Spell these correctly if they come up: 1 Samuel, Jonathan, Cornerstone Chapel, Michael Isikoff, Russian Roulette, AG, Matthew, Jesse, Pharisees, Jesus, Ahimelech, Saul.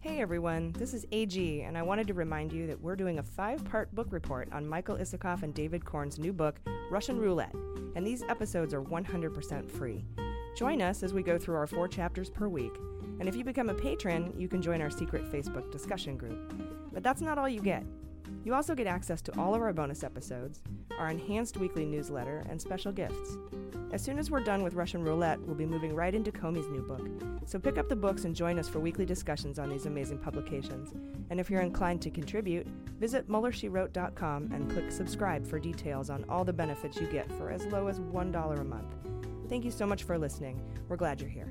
Hey everyone, this is AG, and I wanted to remind you that we're doing a 5-part book report on Michael Isikoff and David Korn's new book, Russian Roulette, and these episodes are 100% free. Join us as we go through our 4 chapters per week, and if you become a patron, you can join our secret Facebook discussion group. But that's not all you get. You also get access to all of our bonus episodes, our enhanced weekly newsletter, and special gifts. As soon as we're done with Russian Roulette, we'll be moving right into Comey's new book. So pick up the books and join us for weekly discussions on these amazing publications. And if you're inclined to contribute, visit MullerSheWrote.com and click subscribe for details on all the benefits you get for as low as $1 a month. Thank you so much for listening. We're glad you're here.